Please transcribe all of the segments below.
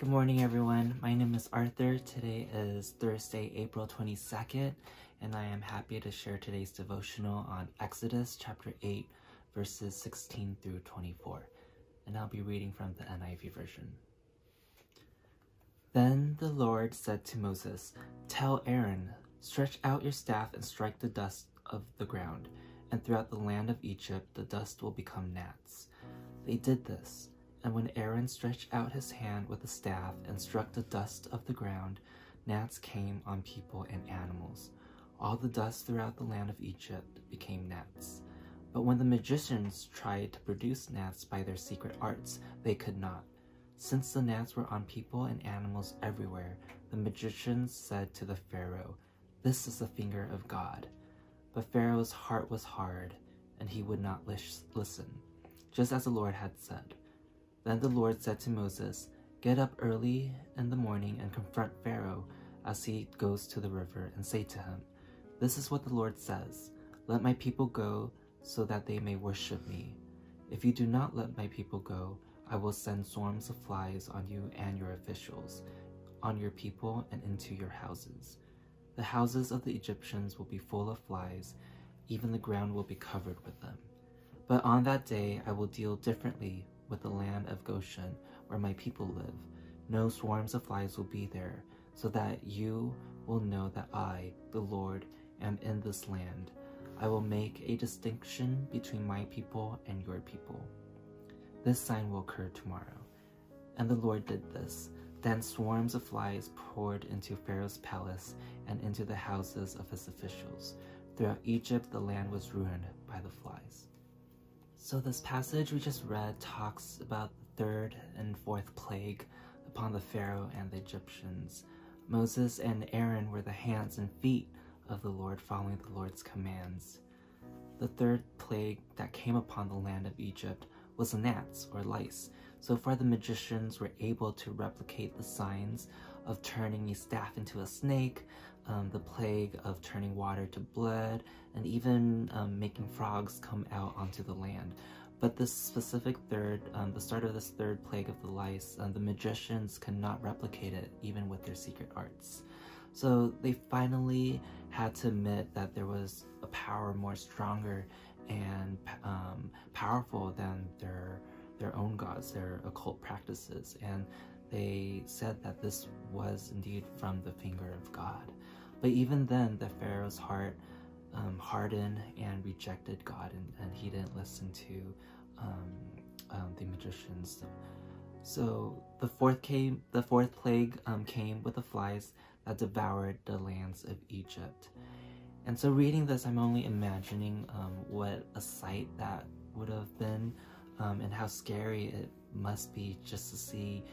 Good morning, everyone. My name is Arthur. Today is Thursday, April 22nd, and I am happy to share today's devotional on Exodus chapter 8, verses 16 through 24. And I'll be reading from the NIV version. Then the Lord said to Moses, "Tell Aaron, stretch out your staff and strike the dust of the ground, and throughout the land of Egypt the dust will become gnats." They did this. And when Aaron stretched out his hand with the staff and struck the dust of the ground, gnats came on people and animals. All the dust throughout the land of Egypt became gnats. But when the magicians tried to produce gnats by their secret arts, they could not. Since the gnats were on people and animals everywhere, the magicians said to the Pharaoh, "This is the finger of God." But Pharaoh's heart was hard, and he would not listen, just as the Lord had said. Then the Lord said to Moses, "Get up early in the morning and confront Pharaoh as he goes to the river, and say to him, 'This is what the Lord says, let my people go so that they may worship me. If you do not let my people go, I will send swarms of flies on you and your officials, on your people and into your houses. The houses of the Egyptians will be full of flies, even the ground will be covered with them. But on that day I will deal differently with the land of Goshen, where my people live. No swarms of flies will be there, so that you will know that I, the Lord, am in this land. I will make a distinction between my people and your people. This sign will occur tomorrow." And the Lord did this. Then swarms of flies poured into Pharaoh's palace and into the houses of his officials. Throughout Egypt, the land was ruined by the flies. So this passage we just read talks about the third and fourth plague upon the Pharaoh and the Egyptians. Moses and Aaron were the hands and feet of the Lord, following the Lord's commands. The third plague that came upon the land of Egypt was gnats, or lice. So far the magicians were able to replicate the signs of turning a staff into a snake, the plague of turning water to blood, and even making frogs come out onto the land. But this specific third, the start of this third plague of the lice, the magicians could not replicate it, even with their secret arts. So they finally had to admit that there was a power more stronger and powerful than their own gods, their occult practices. And they said that this was indeed from the finger of God. But even then, the Pharaoh's heart hardened and rejected God, and he didn't listen to the magicians. So the fourth plague came with the flies that devoured the lands of Egypt. And so reading this, I'm only imagining what a sight that would have been, and how scary it must be just to see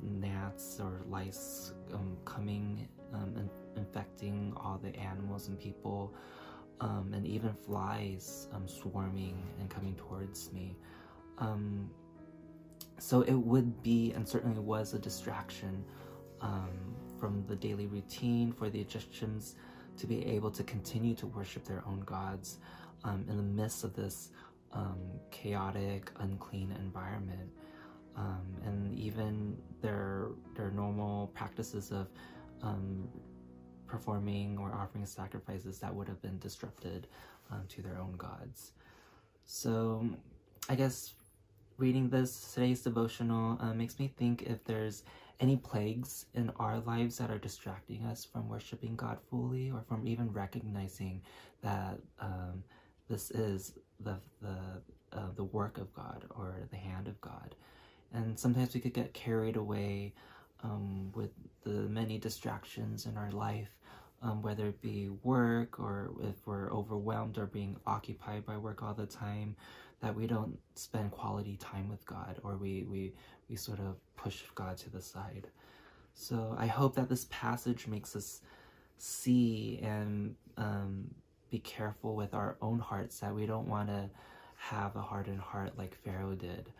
gnats or lice coming and infecting all the animals and people, and even flies swarming and coming towards me. So it would be, and certainly was, a distraction from the daily routine for the Egyptians to be able to continue to worship their own gods in the midst of this chaotic, unclean environment. And even their normal practices of performing or offering sacrifices that would have been disrupted to their own gods. So I guess reading this, today's devotional, makes me think if there's any plagues in our lives that are distracting us from worshiping God fully, or from even recognizing that this is the work of God or the hand of God. And sometimes we could get carried away with the many distractions in our life, whether it be work, or if we're overwhelmed or being occupied by work all the time, that we don't spend quality time with God, or we sort of push God to the side. So I hope that this passage makes us see and be careful with our own hearts, that we don't want to have a hardened heart like Pharaoh did.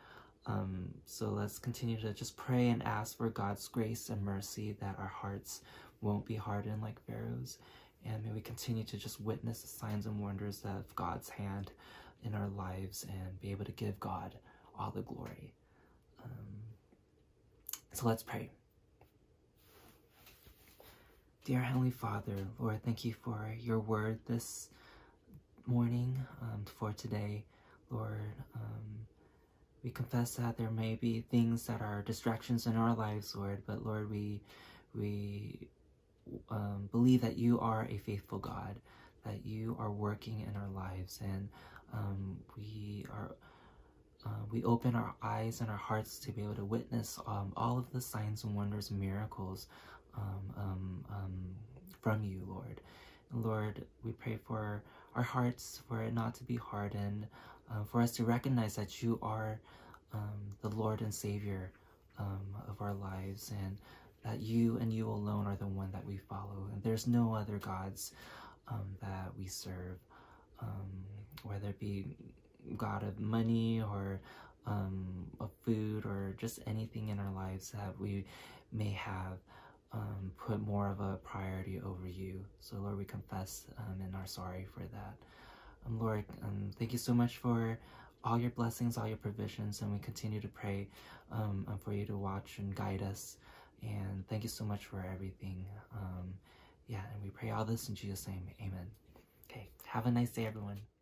So let's continue to just pray and ask for God's grace and mercy, that our hearts won't be hardened like Pharaoh's. And may we continue to just witness the signs and wonders of God's hand in our lives, and be able to give God all the glory. So let's pray. Dear Heavenly Father, Lord, thank you for your word this morning, for today. Lord, we confess that there may be things that are distractions in our lives, Lord, but Lord, we believe that you are a faithful God, that you are working in our lives, and we open our eyes and our hearts to be able to witness all of the signs and wonders and miracles from you, Lord. And Lord, we pray for our hearts, for it not to be hardened, for us to recognize that you are the Lord and Savior of our lives, and that you and you alone are the one that we follow, and there's no other gods that we serve, whether it be God of money or of food or just anything in our lives that we may have put more of a priority over you. So Lord, we confess and are sorry for that. Lord, thank you so much for all your blessings, all your provisions, and we continue to pray for you to watch and guide us. And thank you so much for everything. And we pray all this in Jesus' name. Amen. Okay, have a nice day, everyone.